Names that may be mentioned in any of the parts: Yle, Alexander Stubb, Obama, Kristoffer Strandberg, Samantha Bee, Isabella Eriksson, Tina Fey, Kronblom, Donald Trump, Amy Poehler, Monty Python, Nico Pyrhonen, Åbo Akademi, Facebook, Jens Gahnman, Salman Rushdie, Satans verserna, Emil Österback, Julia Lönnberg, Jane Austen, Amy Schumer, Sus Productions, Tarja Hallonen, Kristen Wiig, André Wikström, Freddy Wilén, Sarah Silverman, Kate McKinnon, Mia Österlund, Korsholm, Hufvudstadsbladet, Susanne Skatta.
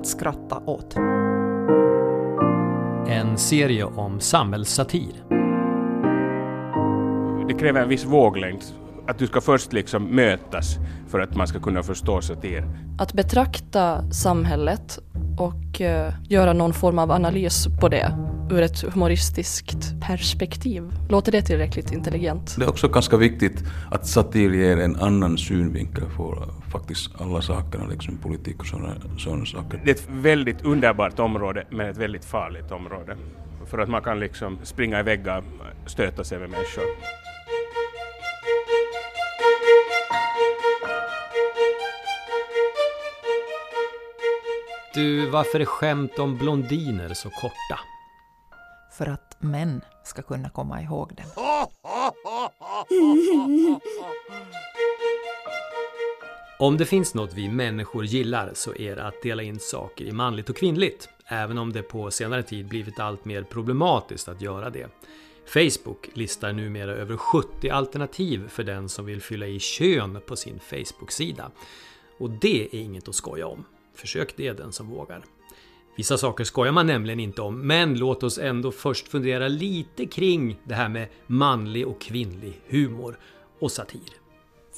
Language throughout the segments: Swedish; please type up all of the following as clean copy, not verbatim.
att skratta åt. En serie om samhällssatir. Det kräver en viss våglängd. Att du ska först liksom mötas för att man ska kunna förstå satir. Att betrakta samhället och göra någon form av analys på det ur ett humoristiskt perspektiv. Låter det tillräckligt intelligent? Det är också ganska viktigt att satir ger en annan synvinkel för faktiskt alla sakerna, liksom politik och sådana saker. Det är ett väldigt underbart område, men ett väldigt farligt område. För att man kan liksom springa i väggar, stöta sig med människor. Du, varför är skämt om blondiner så korta? För att män ska kunna komma ihåg det. Om det finns något vi människor gillar så är det att dela in saker i manligt och kvinnligt. Även om det på senare tid blivit allt mer problematiskt att göra det. Facebook listar numera över 70 alternativ för den som vill fylla i kön på sin Facebook-sida. Och det är inget att skoja om. Försök det, den som vågar. Vissa saker skojar man nämligen inte om, men låt oss ändå först fundera lite kring det här med manlig och kvinnlig humor och satir.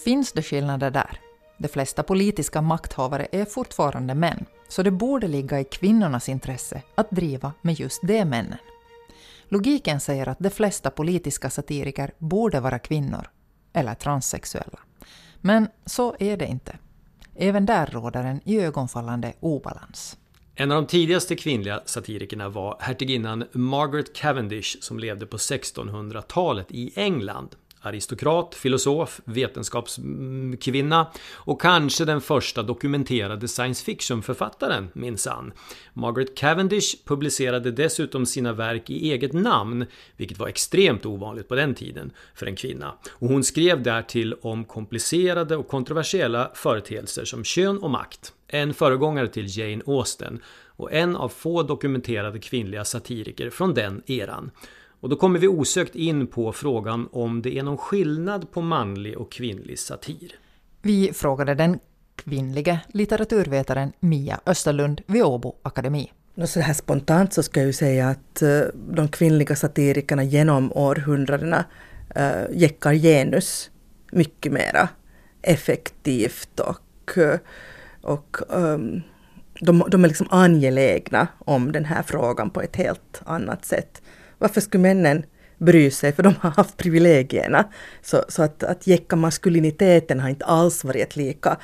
Finns det skillnader där? De flesta politiska makthavare är fortfarande män, så det borde ligga i kvinnornas intresse att driva med just det männen. Logiken säger att de flesta politiska satiriker borde vara kvinnor, eller transsexuella. Men så är det inte. Även där råder en iögonfallande obalans. En av de tidigaste kvinnliga satirikerna var hertiginnan Margaret Cavendish som levde på 1600-talet i England. Aristokrat, filosof, vetenskapskvinna och kanske den första dokumenterade science fiction-författaren, minsann. Margaret Cavendish publicerade dessutom sina verk i eget namn, vilket var extremt ovanligt på den tiden för en kvinna. Och hon skrev därtill om komplicerade och kontroversiella företeelser som kön och makt. En föregångare till Jane Austen och en av få dokumenterade kvinnliga satiriker från den eran. Och då kommer vi osökt in på frågan om det är någon skillnad på manlig och kvinnlig satir. Vi frågade den kvinnliga litteraturvetaren Mia Österlund vid Åbo Akademi. Så här spontant så ska jag ju säga att de kvinnliga satirikerna genom århundradena jäckar genus mycket mera effektivt och de är liksom angelägna om den här frågan på ett helt annat sätt. Varför skulle männen bry sig? För de har haft privilegierna. Så att jäcka maskuliniteten har inte alls varit ett lika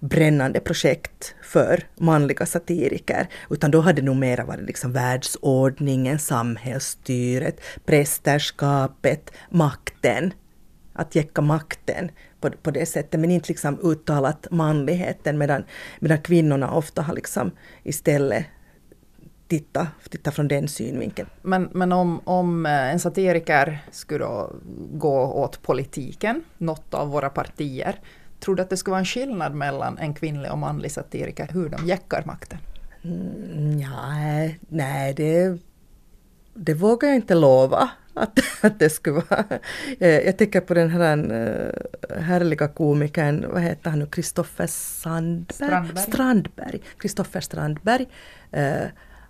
brännande projekt för manliga satiriker. Utan då hade det nog mera varit liksom världsordningen, samhällsstyret, prästerskapet, makten. Att jäcka makten på det sättet. Men inte liksom uttalat manligheten. Medan kvinnorna ofta har liksom istället titta från den synvinkeln. Men om en satiriker skulle gå åt politiken, något av våra partier, tror du att det skulle vara en skillnad mellan en kvinnlig och manlig satiriker, hur de jäckar makten? Nej, det vågar jag inte lova att det skulle vara. Jag tänker på den här härliga komikern, vad heter han nu, Kristoffer Strandberg.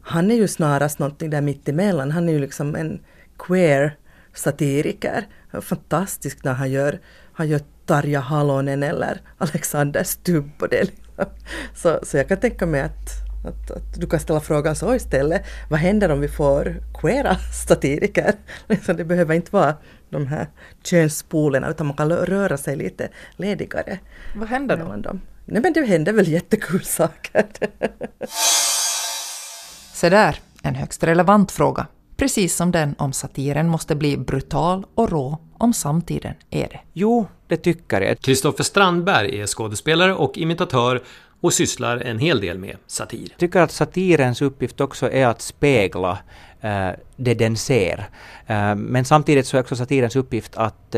Han är ju snarast någonting där mitt emellan. Han är ju liksom en queer satiriker. Fantastisk när han gör Tarja Hallonen eller Alexander Stubb på det. Så jag kan tänka mig att du kan ställa frågan så istället. Vad händer om vi får queera satiriker? Det behöver inte vara de här könspolerna utan man kan röra sig lite ledigare. Vad händer då? Nej, men det händer väl jättekul saker. Så där, en högst relevant fråga. Precis som den om satiren måste bli brutal och rå om samtiden är det. Jo, det tycker jag. Kristoffer Strandberg är skådespelare och imitatör och sysslar en hel del med satir. Jag tycker att satirens uppgift också är att spegla det den ser. Men samtidigt så är också satirens uppgift att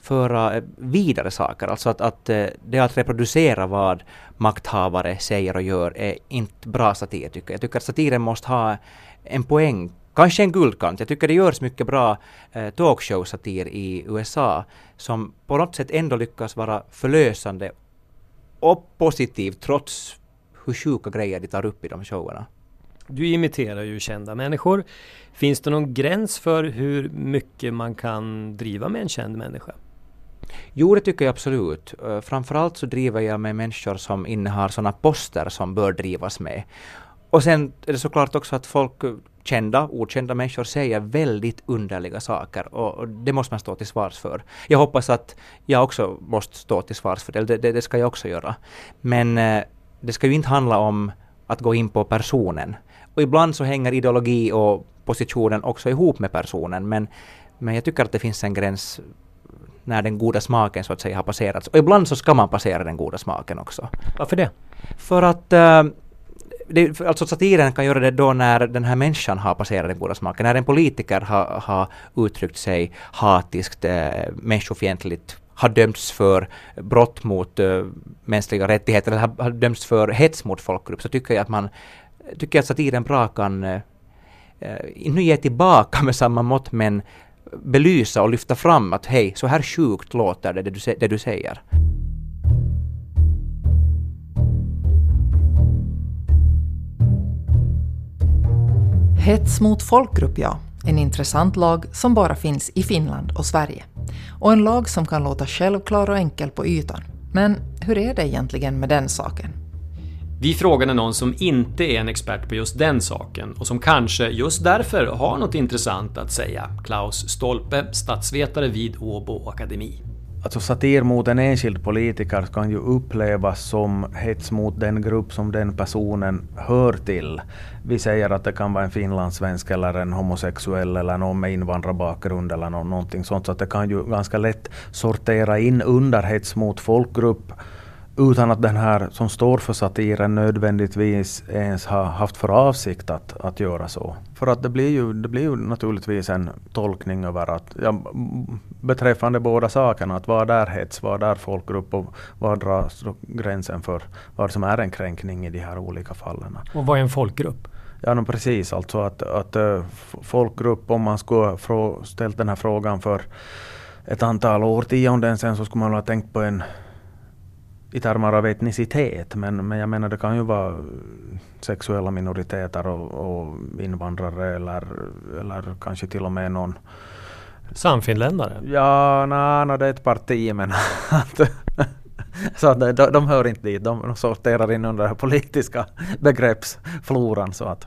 föra vidare saker. Alltså att reproducera vad makthavare säger och gör är inte bra satir, tycker jag. Jag tycker att satiren måste ha en poäng, kanske en guldkant. Jag tycker det görs mycket bra talkshow-satir i USA som på något sätt ändå lyckas vara förlösande och positiv trots hur sjuka grejer de tar upp i de showerna. Du imiterar ju kända människor. Finns det någon gräns för hur mycket man kan driva med en känd människa? Jo, det tycker jag absolut. Framförallt så driver jag med människor som innehar sådana poster som bör drivas med. Och sen är det såklart också att folk, kända, okända människor, säger väldigt underliga saker. Och det måste man stå till svars för. Jag hoppas att jag också måste stå till svars för det. Det ska jag också göra. Men det ska ju inte handla om att gå in på personen. Och ibland så hänger ideologi och positionen också ihop med personen. Men jag tycker att det finns en gräns när den goda smaken så att säga har passerats. Och ibland så ska man passera den goda smaken också. Varför det? För att... Alltså satiren kan göra det då när den här människan har passerat den goda smaken. När en politiker har uttryckt sig hatiskt, människofientligt, har dömts för brott mot mänskliga rättigheter eller har dömts för hets mot folkgrupp, så tycker jag att satiren bra kan nu ge tillbaka med samma mått, men belysa och lyfta fram att hej, så här sjukt låter det du säger. Hets mot folkgrupp, ja. En intressant lag som bara finns i Finland och Sverige. Och en lag som kan låta självklar och enkel på ytan. Men hur är det egentligen med den saken? Vi frågade någon som inte är en expert på just den saken och som kanske just därför har något intressant att säga. Klaus Stolpe, statsvetare vid Åbo Akademi. Alltså satir mot en enskild politiker kan ju upplevas som hets mot den grupp som den personen hör till. Vi säger att det kan vara en finlandssvensk eller en homosexuell eller någon med invandrarbakgrund eller någonting sånt. Så att det kan ju ganska lätt sortera in under hets mot folkgrupp utan att den här som står för satiren nödvändigtvis ens har haft för avsikt att göra så. För att det blir ju naturligtvis en tolkning över att, ja, beträffande båda sakerna, att vad är hets, vad är folkgrupp och vad dras gränsen för vad som är en kränkning i de här olika fallen. Och vad är en folkgrupp? Ja, no, precis. Alltså att folkgrupp, om man skulle ställa den här frågan för ett antal årtionden sen, så skulle man ha tänkt på en i termer av etnicitet, men jag menar det kan ju vara sexuella minoriteter och invandrare eller kanske till och med någon... Samfinländare? Ja, nej, det är ett parti, men så att de hör inte dit, de sorterar in under politiska begreppsfloran så att...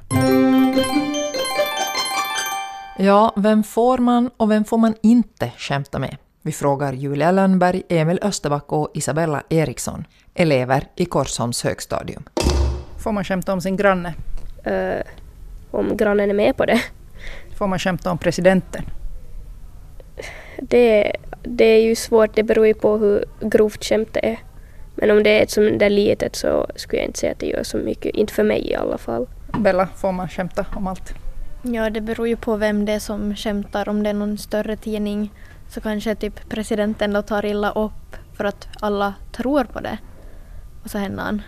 Ja, vem får man och vem får man inte skämta med? Vi frågar Julia Lönnberg, Emil Österback och Isabella Eriksson, elever i Korsholms högstadium. Får man skämta om sin granne? Om grannen är med på det. Får man skämta om presidenten? Det är ju svårt, det beror ju på hur grovt skämt det är. Men om det är ett som där litet så skulle jag inte säga att det gör så mycket. Inte för mig i alla fall. Bella, får man skämta om allt? Ja, det beror ju på vem det är som skämtar. Om det är någon större tidning så kanske typ presidenten då tar illa upp för att alla tror på det. Och så händer han.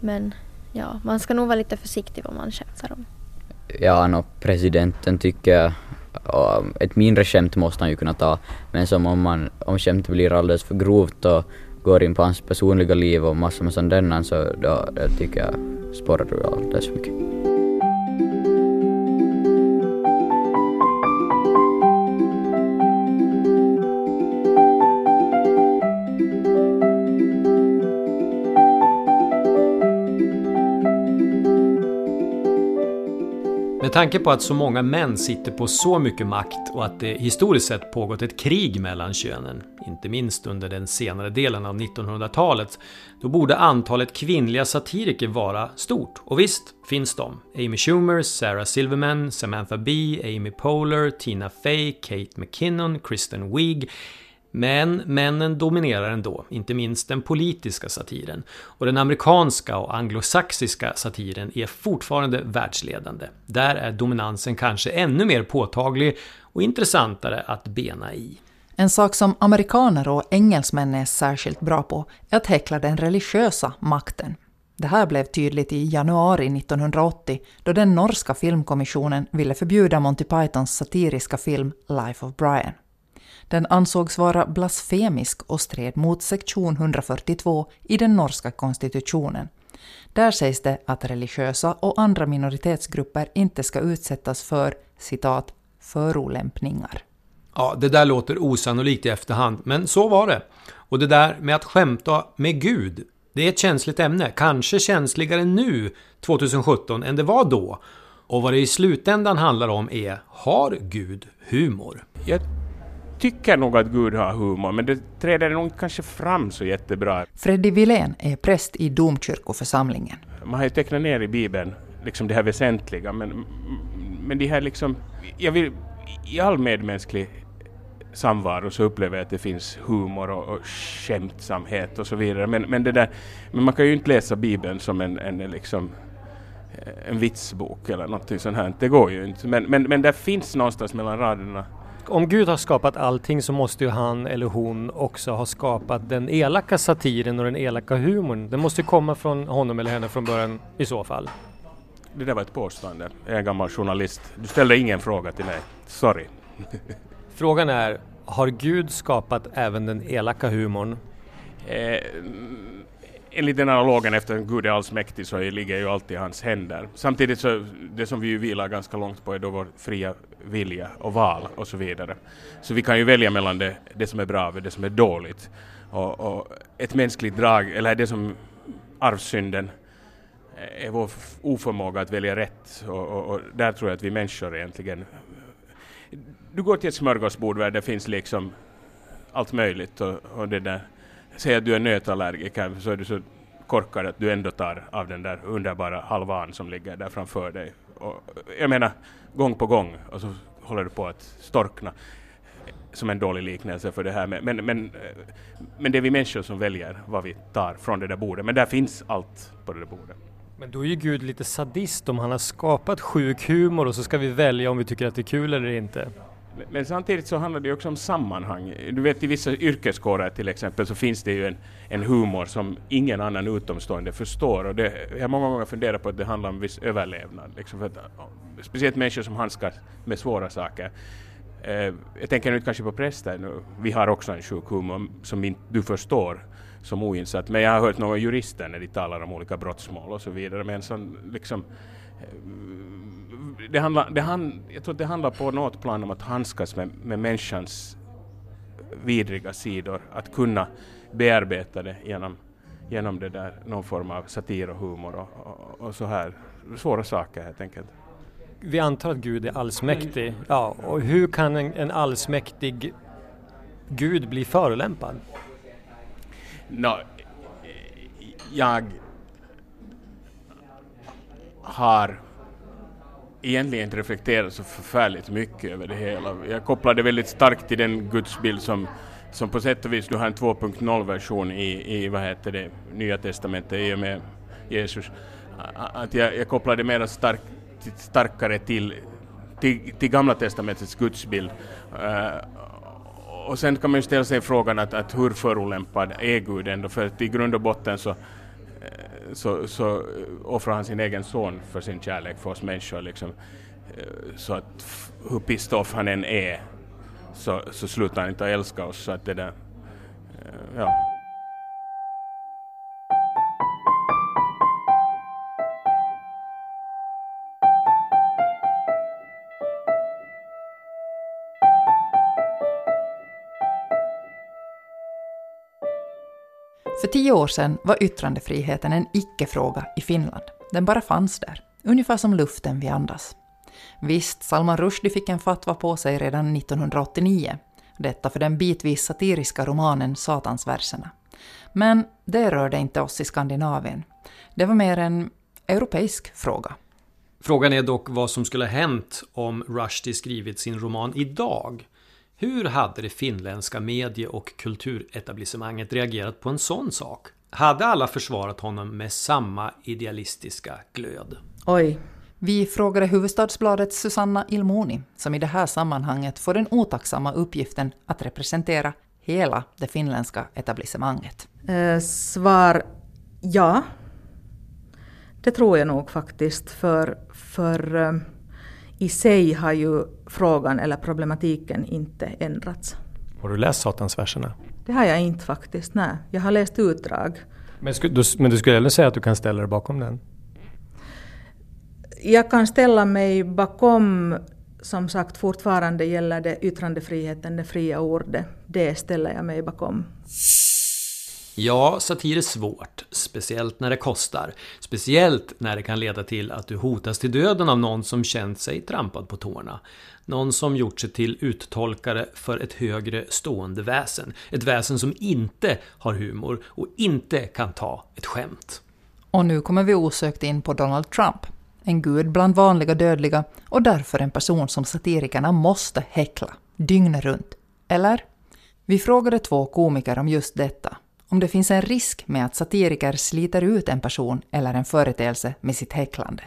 Men ja, man ska nog vara lite försiktig vad man skämtar om. Ja, presidenten tycker jag, ett mindre skämt måste han ju kunna ta. Men som om skämt blir alldeles för grovt och går in på hans personliga liv och massor med sånt där, så då tycker jag spårar du alldeles för mycket. Med tanke på att så många män sitter på så mycket makt och att det historiskt sett pågått ett krig mellan könen, inte minst under den senare delen av 1900-talet, då borde antalet kvinnliga satiriker vara stort. Och visst finns de. Amy Schumer, Sarah Silverman, Samantha Bee, Amy Poehler, Tina Fey, Kate McKinnon, Kristen Wiig. Men männen dominerar ändå, inte minst den politiska satiren. Och den amerikanska och anglosaxiska satiren är fortfarande världsledande. Där är dominansen kanske ännu mer påtaglig och intressantare att bena i. En sak som amerikaner och engelsmän är särskilt bra på är att häckla den religiösa makten. Det här blev tydligt i januari 1980 då den norska filmkommissionen ville förbjuda Monty Pythons satiriska film Life of Brian. Den ansågs vara blasfemisk och stred mot sektion 142 i den norska konstitutionen Där sägs det att religiösa och andra minoritetsgrupper inte ska utsättas för, citat, förolämpningar. Ja, det där låter osannolikt i efterhand, men så var det. Och det där med att skämta med Gud, det är ett känsligt ämne. Kanske känsligare nu, 2017, än det var då. Och vad det i slutändan handlar om är, har Gud humor? Jag tycker nog att Gud har humor, men det träder nog kanske fram så jättebra. Freddy Wilén är präst i domkyrkoförsamlingen. Man har ju tecknat ner i Bibeln liksom det här väsentliga, men det här liksom... Jag vill, i all medmänsklig samvaro så upplever jag att det finns humor och skämtsamhet och så vidare. Men, det där, men man kan ju inte läsa Bibeln som en vitsbok eller något sånt här. Det går ju inte. Men det finns någonstans mellan raderna. Om Gud har skapat allting så måste ju han eller hon också ha skapat den elaka satiren och den elaka humorn. Den måste ju komma från honom eller henne från början i så fall. Det där var ett påstående. Jag är en gammal journalist. Du ställde ingen fråga till mig. Sorry. Frågan är, har Gud skapat även den elaka humorn? Enligt den analogen, efter Gud är allsmäktig så ligger ju allt i hans händer. Samtidigt så, det som vi ju vilar ganska långt på är då vår fria vilja och val och så vidare. Så vi kan ju välja mellan det som är bra och det som är dåligt. Och ett mänskligt drag, eller det som arvsynden är vår oförmåga att välja rätt. Och där tror jag att vi människor egentligen... Du går till ett smörgåsbord där det finns liksom allt möjligt och det där. Säg att du är nötallergiker så är du så korkad att du ändå tar av den där underbara halvan som ligger där framför dig. Och jag menar, gång på gång och så håller du på att storkna som en dålig liknelse för det här. Men det är vi människor som väljer vad vi tar från det där bordet. Men där finns allt på det där bordet. Men då är ju Gud lite sadist om han har skapat sjuk humor och så ska vi välja om vi tycker att det är kul eller inte. Men samtidigt så handlar det ju också om sammanhang. Du vet, i vissa yrkeskårer till exempel så finns det ju en humor som ingen annan utomstående förstår. Och det, jag har många gånger funderat på att det handlar om viss överlevnad. Liksom, för att, speciellt människor som handskar med svåra saker. Jag tänker nu kanske på präster nu. Vi har också en sjuk humor som du förstår som oinsatt. Men jag har hört några jurister när de talar om olika brottsmål och så vidare. Men sån, liksom... jag tror att det handlar på något plan om att handskas med människans vidriga sidor. Att kunna bearbeta det genom det där, någon form av satir och humor och så här. Svåra saker helt enkelt. Vi antar att Gud är allsmäktig. Ja, och hur kan en allsmäktig Gud bli förolämpad? Jag har egentligen inte reflekterat så förfärligt mycket över det hela. Jag kopplade väldigt starkt till den gudsbild som på sätt och vis du har en 2.0-version i Nya Testamentet i och med Jesus. Att jag kopplade mer starkare till Gamla Testamentets gudsbild. Och sen kan man ju ställa sig frågan att hur förolämpad är Gud ändå? För att i grund och botten så offrar han sin egen son för sin kärlek för oss människor. Liksom. Så att hur pissed off han än är så slutar han inte att älska oss. Så att det där, ja. För 10 år sedan var yttrandefriheten en icke-fråga i Finland. Den bara fanns där, ungefär som luften vi andas. Visst, Salman Rushdie fick en fatwa på sig redan 1989. Detta för den bitvis satiriska romanen Satans verserna. Men det rörde inte oss i Skandinavien. Det var mer en europeisk fråga. Frågan är dock vad som skulle ha hänt om Rushdie skrivit sin roman idag. Hur hade det finländska medie- och kulturetablissemanget reagerat på en sån sak? Hade alla försvarat honom med samma idealistiska glöd? Oj, vi frågade Hufvudstadsbladets Susanna Ilmoni, som i det här sammanhanget får den otacksamma uppgiften att representera hela det finländska etablissemanget. Svar ja. Det tror jag nog faktiskt, för i sig har ju frågan eller problematiken inte ändrats. Har du läst Satans verserna? Det har jag inte faktiskt, nej. Jag har läst utdrag Men du skulle ändå säga att du kan ställa dig bakom den? Jag kan ställa mig bakom, som sagt, fortfarande gäller det yttrandefriheten, det fria ordet. Det ställer jag mig bakom. Ja, satir är svårt. Speciellt när det kostar. Speciellt när det kan leda till att du hotas till döden av någon som känt sig trampad på tårna. Någon som gjort sig till uttolkare för ett högre stående väsen. Ett väsen som inte har humor och inte kan ta ett skämt. Och nu kommer vi osökt in på Donald Trump. En gud bland vanliga dödliga och därför en person som satirikerna måste häckla. Dygnet runt. Eller? Vi frågade två komiker om just detta. Om det finns en risk med att satiriker sliter ut en person eller en företeelse med sitt häcklande.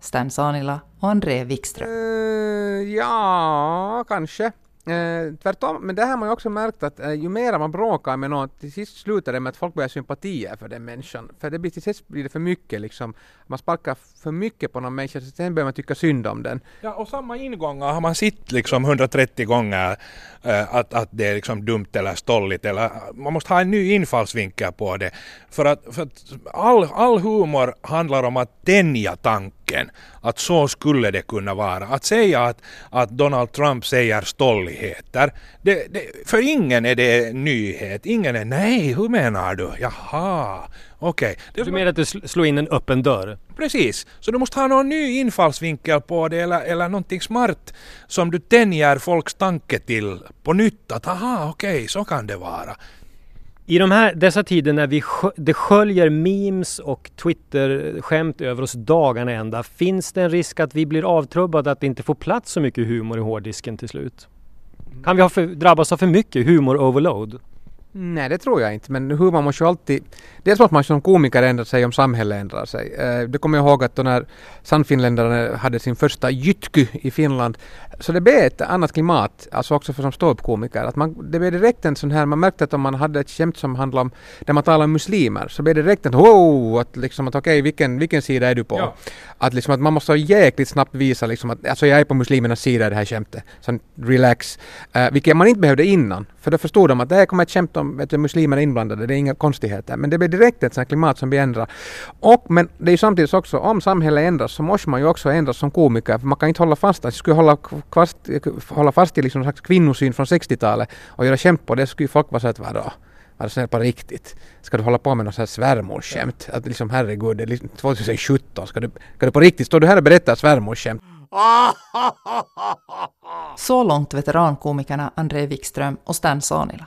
Stan Saanila och André Wikström. Ja, kanske. Tvärtom, men det här har man ju också märkt att ju mer man bråkar med något, till sist slutar det med att folk börjar sympatier för den människan. För det blir, till sist blir det för mycket liksom. Man sparkar för mycket på någon människa, så sen börjar man tycka synd om den. Ja, och samma ingångar har man sett liksom 130 gånger att det är liksom dumt eller stolligt. Eller, man måste ha en ny infallsvinkel på det. För att all humor handlar om att tänja tanken. Att så skulle det kunna vara. Att säga att Donald Trump säger stolligheter. För ingen är det nyhet. Ingen är, nej, hur menar du? Jaha, okej. Okay. Du menar att du slår in en öppen dörr? Precis. Så du måste ha någon ny infallsvinkel på det eller någonting smart som du tänjer folks tanke till på nytt. Att aha, okej, så kan det vara. I dessa tider när det sköljer memes och Twitter-skämt över oss dagarna ända, finns det en risk att vi blir avtrubbade, att det inte får plats så mycket humor i hårddisken till slut? Kan vi drabbas av för mycket humor-overload? Nej, det tror jag inte. Men humor måste ju alltid... Dels måste man som komiker ändra sig om samhället ändrar sig. Det kommer jag ihåg att då när Sannfinländarna hade sin första jytky i Finland, så det blev ett annat klimat, alltså också för som ståuppkomiker. Att det blev direkt en sån här... Man märkte att om man hade ett skämt som handlade om... Där man talar om muslimer, så blev det direkt en... Wow! Att liksom att okej, vilken sida är du på? Ja. Att liksom att man måste jäkligt snabbt visa liksom att... Alltså jag är på muslimernas sida i det här skämtet. Så relax. Vilket man inte behövde innan. För då förstod de att det här kommer ett skämt om att muslimer är inblandade, det är inga konstigheter. Men det blir direkt ett sånt klimat som vi ändrar. Men det är ju samtidigt också, om samhället ändras så måste man ju också ändras som komiker. För man kan inte hålla fast, att skulle hålla fast i liksom en slags kvinnosyn från 60-talet och göra skämt på det, skulle ju folk vara så att vadå? Alltså det är på riktigt. Ska du hålla på med något sånt här svärmorsskämt? Att liksom herregud, det är liksom 2017, ska du på riktigt stå du här och berätta svärmorsskämt? Så långt veterankomikerna André Wikström och Stan Saanila.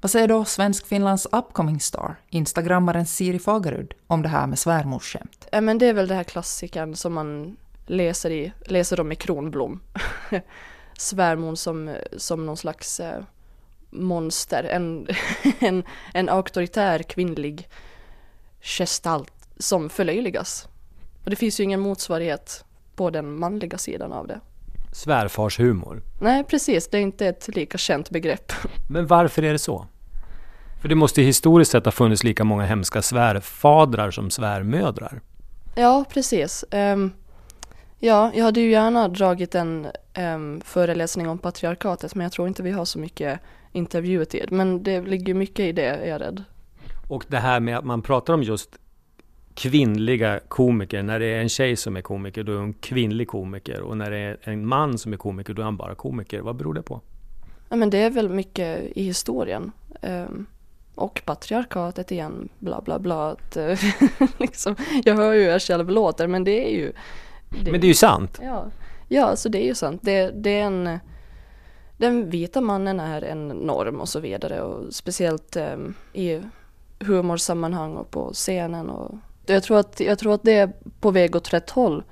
Vad säger då Svenskfinlands upcoming star, instagrammaren Siri Fagerud, om det här med svärmorsskämt? Ja, men det är väl det här klassiken som man läser om i Kronblom. Svärmor som någon slags monster, en auktoritär kvinnlig gestalt som förlöjligas. Och det finns ju ingen motsvarighet på den manliga sidan av det. Svärfarshumor. Nej, precis. Det är inte ett lika känt begrepp. Men varför är det så? För det måste historiskt sett ha funnits lika många hemska svärfadrar som svärmödrar. Ja, precis. Jag hade ju gärna dragit en föreläsning om patriarkatet, men jag tror inte vi har så mycket intervjuetid. Men det ligger mycket i det, är jag rädd. Och det här med att man pratar om just kvinnliga komiker. När det är en tjej som är komiker, då är hon kvinnlig komiker. Och när det är en man som är komiker, då är han bara komiker. Vad beror det på? Ja, men det är väl mycket i historien. Och patriarkatet igen, bla bla bla. Att, liksom, jag hör ju jag själv låter, men det är ju... Men det är ju sant. Ja, så det är ju sant. Den vita mannen är en norm och så vidare. Och speciellt i humorsammanhang och på scenen. Och jag tror att det är på väg åt rätt håll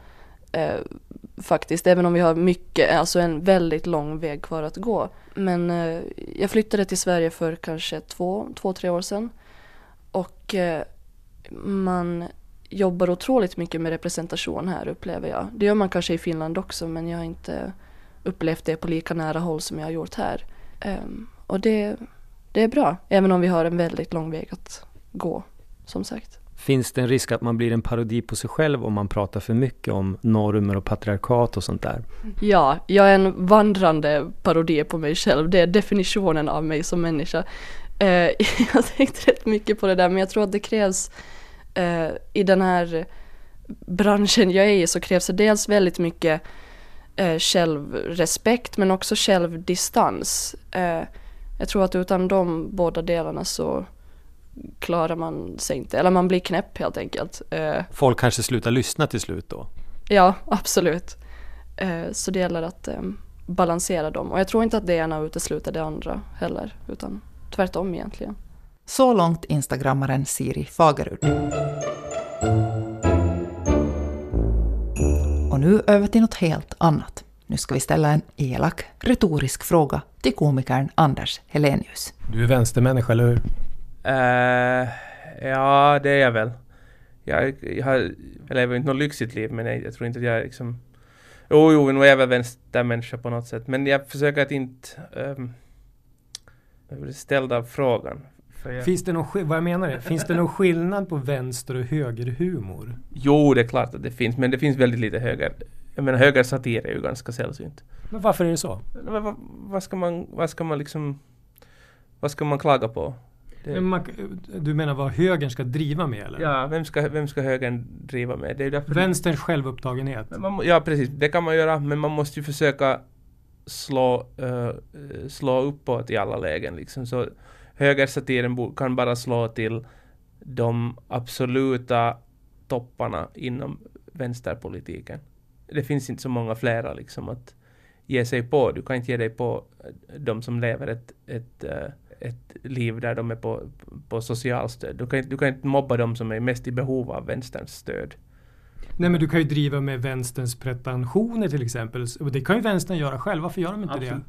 faktiskt, även om vi har mycket, alltså en väldigt lång väg kvar att gå. Men jag flyttade till Sverige för kanske 2-3 år sedan, och man jobbar otroligt mycket med representation här, upplever jag. Det gör man kanske i Finland också, men jag har inte upplevt det på lika nära håll som jag har gjort här. Och det är bra, även om vi har en väldigt lång väg att gå, som sagt. Finns det en risk att man blir en parodi på sig själv om man pratar för mycket om normer och patriarkat och sånt där? Ja, jag är en vandrande parodi på mig själv. Det är definitionen av mig som människa. Jag har tänkt rätt mycket på det där, men jag tror att det krävs i den här branschen jag är i, så krävs det dels väldigt mycket självrespekt men också självdistans. Jag tror att utan de båda delarna så klarar man sig inte, eller man blir knäpp helt enkelt. Folk kanske slutar lyssna till slut då? Ja, absolut. Så det gäller att balansera dem, och jag tror inte att det ena utesluter det andra heller, utan tvärtom egentligen. Så långt instagrammaren Siri Fagerud. Och nu över till något helt annat. Nu ska vi ställa en elak, retorisk fråga till komikern Anders Helenius. Du är vänstermänniska, eller hur? Ja, det är jag väl. Jag lever inte något lyxigt liv, men jag tror inte att jag liksom... Jo, nu är jag väl vänstermänniska på något sätt. Men jag försöker att inte... jag blir ställd av frågan. Finns det någon skillnad på vänster- och högerhumor? Jo, det är klart att det finns, men det finns väldigt lite höger. Jag menar, höger satir är ju ganska sällsynt. Men varför är det så? Vad ska man klaga på? Du menar vad högern ska driva med, eller? Ja, vem ska högern driva med? Det är därför vänsterns självupptagenhet. Ja, precis. Det kan man göra, men man måste ju försöka slå uppåt i alla lägen liksom. Så högersatiren kan bara slå till de absoluta topparna inom vänsterpolitiken. Det finns inte så många flera liksom att ge sig på. Du kan inte ge dig på de som lever ett liv där de är på socialstöd. Du kan inte mobba de som är mest i behov av vänsterns stöd. Nej, men du kan ju driva med vänsterns pretensioner till exempel. Det kan ju vänstern göra själv. Varför gör de inte det?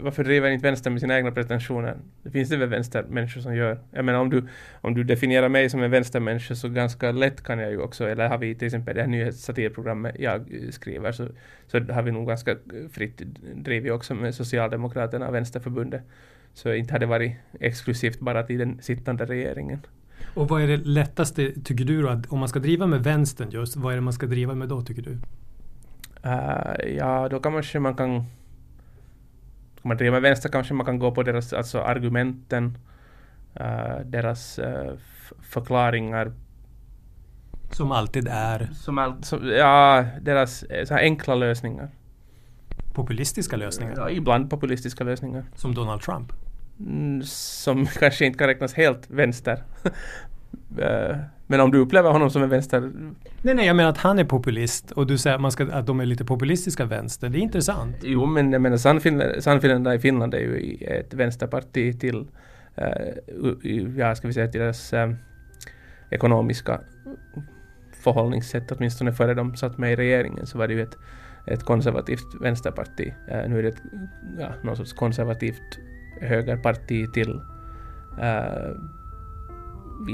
Varför driver inte vänstern med sina egna pretensioner? Det finns det väl vänstermänniskor som gör. Jag menar, om du definierar mig som en vänstermänniska så ganska lätt kan jag ju också. Eller har vi till exempel det här nyhetssatirprogrammet jag skriver, så har vi nog ganska fritt drivit också med Socialdemokraterna och Vänsterförbundet. Så inte hade varit exklusivt bara till den sittande regeringen. Och vad är det lättaste, tycker du då, att om man ska driva med vänstern just, vad är det man ska driva med då, tycker du? Ja, då kanske man kan... Om man driver med vänster kanske man kan gå på deras argumenten, deras förklaringar. Som alltid är... deras så här enkla lösningar. Populistiska lösningar? Ja, ibland populistiska lösningar. Som Donald Trump? Som kanske inte kan räknas helt vänster. Men om du upplever honom som en vänster... Nej, jag menar att han är populist och du säger att, att de är lite populistiska vänster. Det är intressant. Jo, men jag menar Sannfinländarna i Finland är ju ett vänsterparti till till deras ekonomiska förhållningssätt. Åtminstone före de satt med i regeringen så var det ju ett konservativt vänsterparti. Nu är det någon sorts konservativt högerparti till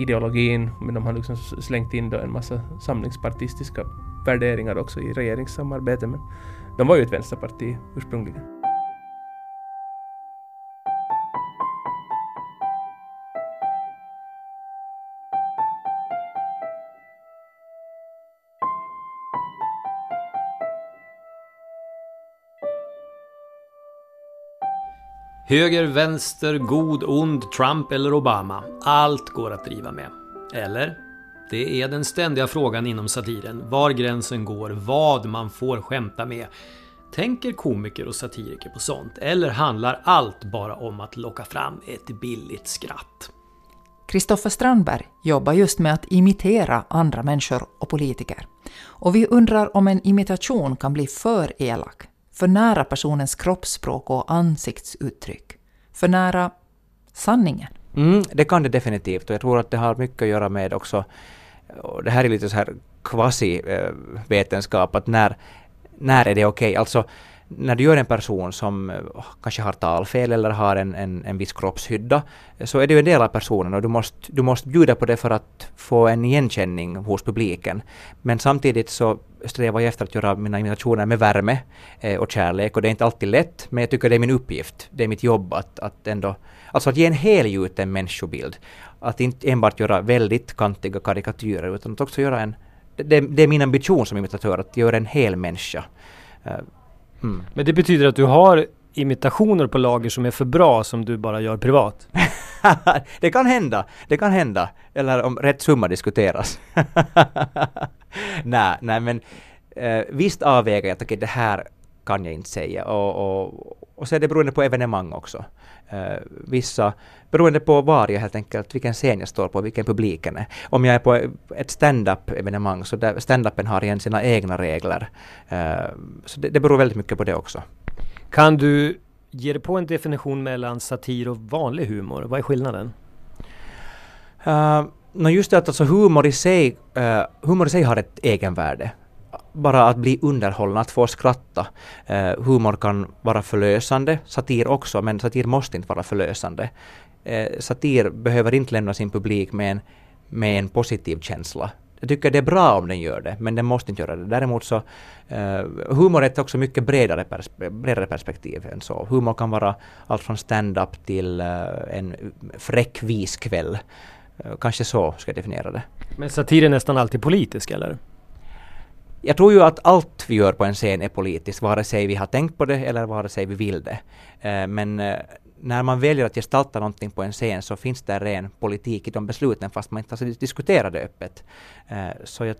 ideologin, men de har liksom slängt in då en massa samlingspartistiska värderingar också i regeringssamarbete, men de var ju ett vänsterparti ursprungligen. Höger, vänster, god, ond, Trump eller Obama. Allt går att driva med. Eller? Det är den ständiga frågan inom satiren. Var gränsen går, vad man får skämta med. Tänker komiker och satiriker på sånt? Eller handlar allt bara om att locka fram ett billigt skratt? Kristoffer Strandberg jobbar just med att imitera andra människor och politiker. Och vi undrar om en imitation kan bli för elak. För nära personens kroppsspråk och ansiktsuttryck. För nära sanningen. Det kan det definitivt. Och jag tror att det har mycket att göra med också, och det här är lite så här quasi-vetenskap, att när är det okej? Alltså, när du gör en person som kanske har talfel eller har en viss kroppshydda, så är det ju en del av personen och du måste bjuda på det för att få en igenkänning hos publiken. Men samtidigt så strävar jag efter att göra mina imitationer med värme och kärlek, och det är inte alltid lätt, men jag tycker det är min uppgift, det är mitt jobb att ändå, alltså att ge en helgjuten människobild, att inte enbart göra väldigt kantiga karikatyrer utan att också göra det är min ambition som imitatör, att göra en hel människa. Men det betyder att du har imitationer på lager som är för bra som du bara gör privat? Det kan hända, det kan hända. Eller om rätt summa diskuteras. Nej, men visst avväger jag att okay, det här kan jag inte säga. Och så är det beroende på evenemang också. Vissa, beroende på var jag helt enkelt, vilken scen jag står på, vilken publiken är. Om jag är på ett stand-up-evenemang så där stand-upen har igen sina egna regler. Så det beror väldigt mycket på det också. Kan du ge dig på en definition mellan satir och vanlig humor? Vad är skillnaden? Just det att alltså humor i sig har ett egenvärde. Bara att bli underhållen, att få skratta. Humor kan vara förlösande, satir också, men satir måste inte vara förlösande. Satir behöver inte lämna sin publik med en positiv känsla. Jag tycker det är bra om den gör det, men den måste inte göra det. Däremot så, humor är också mycket bredare perspektiv än så. Humor kan vara allt från stand-up till en fräck viskväll. Kanske så ska jag definiera det. Men satir är nästan alltid politisk, eller? Jag tror ju att allt vi gör på en scen är politiskt, vare sig vi har tänkt på det eller vare sig vi vill det. Men när man väljer att gestalta någonting på en scen så finns det en politik i de besluten fast man inte diskuterar det öppet. Så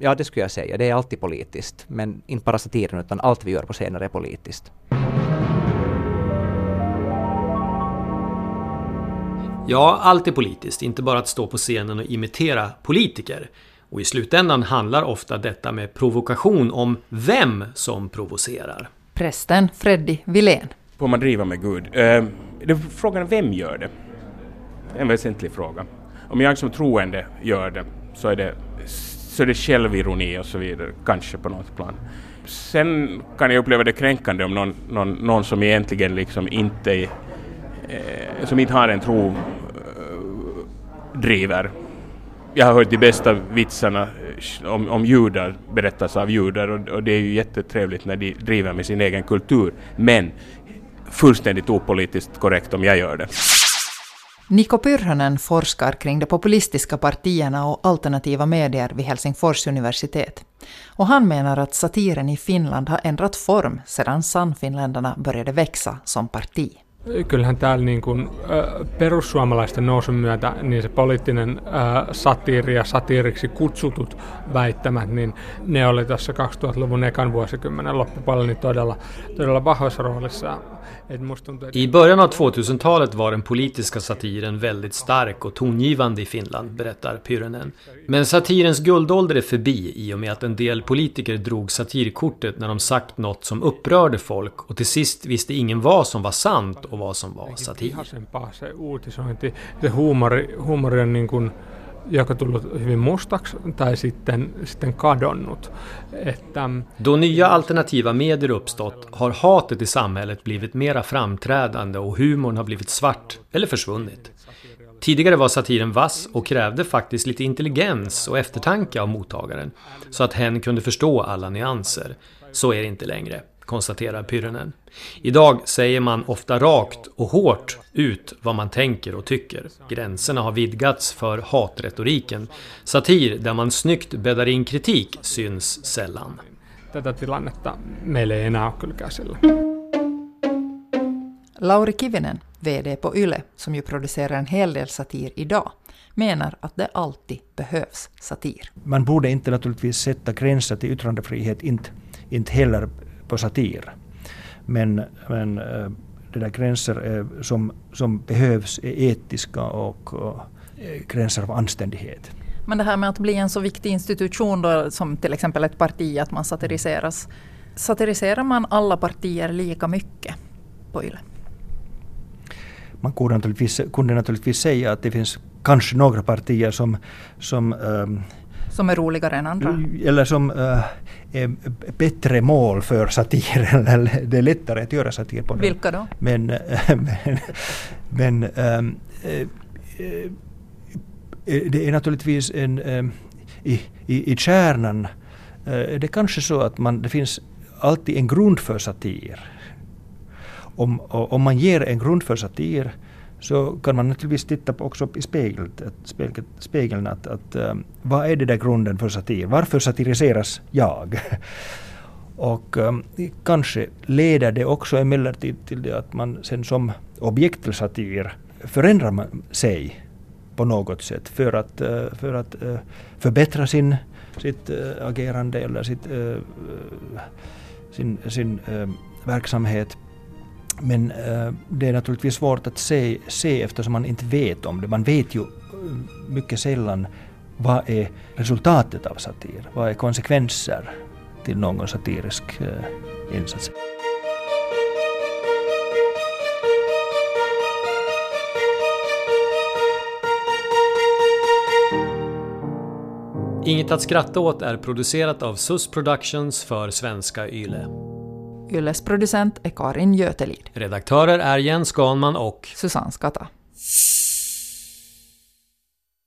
ja, det skulle jag säga. Det är alltid politiskt, men inte bara satiren utan allt vi gör på scenen är politiskt. Ja, allt är politiskt. Inte bara att stå på scenen och imitera politiker. Och i slutändan handlar ofta detta med provokation om vem som provocerar. Prästen Freddy Wilén. Får man driva med Gud? Frågan är vem gör det? En väsentlig fråga. Om jag som troende gör det så är det självironi och så vidare. Kanske på något plan. Sen kan jag uppleva det kränkande om någon som egentligen liksom inte har en tro driver. Jag har hört de bästa vitsarna om judar berättas av judar och det är ju jättetrevligt när de driver med sin egen kultur. Men fullständigt opolitiskt korrekt om jag gör det. Nico Pyrhonen forskar kring de populistiska partierna och alternativa medier vid Helsingfors universitet. Och han menar att satiren i Finland har ändrat form sedan Sannfinländarna började växa som parti. Kyllähän täällä niin kuin, perussuomalaisten nousun myötä niin se poliittinen satiiri ja satiiriksi kutsutut väittämät, niin ne oli tässä 2000-luvun ekan vuosikymmenen loppupuolella niin todella vahvassa roolissa. I början av 2000-talet var den politiska satiren väldigt stark och tongivande i Finland, berättar Pyrhonen. Men satirens guldålder är förbi i och med att en del politiker drog satirkortet när de sagt något som upprörde folk och till sist visste ingen vad som var sant och vad som var satir. Se humori on niin kuin joka tullut hyvin mustaksi tai sitten kadonnut. Då nya alternativa medier uppstått har hatet i samhället blivit mera framträdande och humorn har blivit svart eller försvunnit. Tidigare var satiren vass och krävde faktiskt lite intelligens och eftertanke av mottagaren så att hen kunde förstå alla nyanser. Så är det inte längre, konstaterar Pyrhonen. Idag säger man ofta rakt och hårt ut vad man tänker och tycker. Gränserna har vidgats för hatretoriken. Satir där man snyggt bäddar in kritik syns sällan. Tätä tilannetta meillä ei enää ole kyllä käsillä. Lauri Kivinen, vd på Yle, som ju producerar en hel del satir idag, menar att det alltid behövs satir. Man borde inte naturligtvis sätta gränser till yttrandefrihet, inte heller på satir. Men de där gränser som behövs är etiska och gränser av anständighet. Men det här med att bli en så viktig institution då, som till exempel ett parti, att man satiriseras. Satiriserar man alla partier lika mycket på Yle? Man kunde naturligtvis säga att det finns kanske några partier som är roligare än andra. Eller som är bättre mål för satiren. Det är lättare att göra satir på det. Vilka då? Men det är naturligtvis i kärnan. Det är kanske så att det finns alltid en grund för satir. Om man ger en grund för satir så kan man naturligtvis titta på också i spegeln att vad är det där grunden för satir? Varför satiriseras jag? Och kanske leder det också emellertid till det att man sen som objekt till satir förändrar man sig på något sätt för att förbättra sitt agerande eller sin verksamhet. Men det är naturligtvis svårt att se eftersom man inte vet om det. Man vet ju mycket sällan vad är resultatet av satir, vad är konsekvenser till någon satirisk insats. Inget att skratta åt är producerat av Sus Productions för svenska Yle. Yles producent är Karin Götelid. Redaktörer är Jens Gahnman och Susanne Skatta.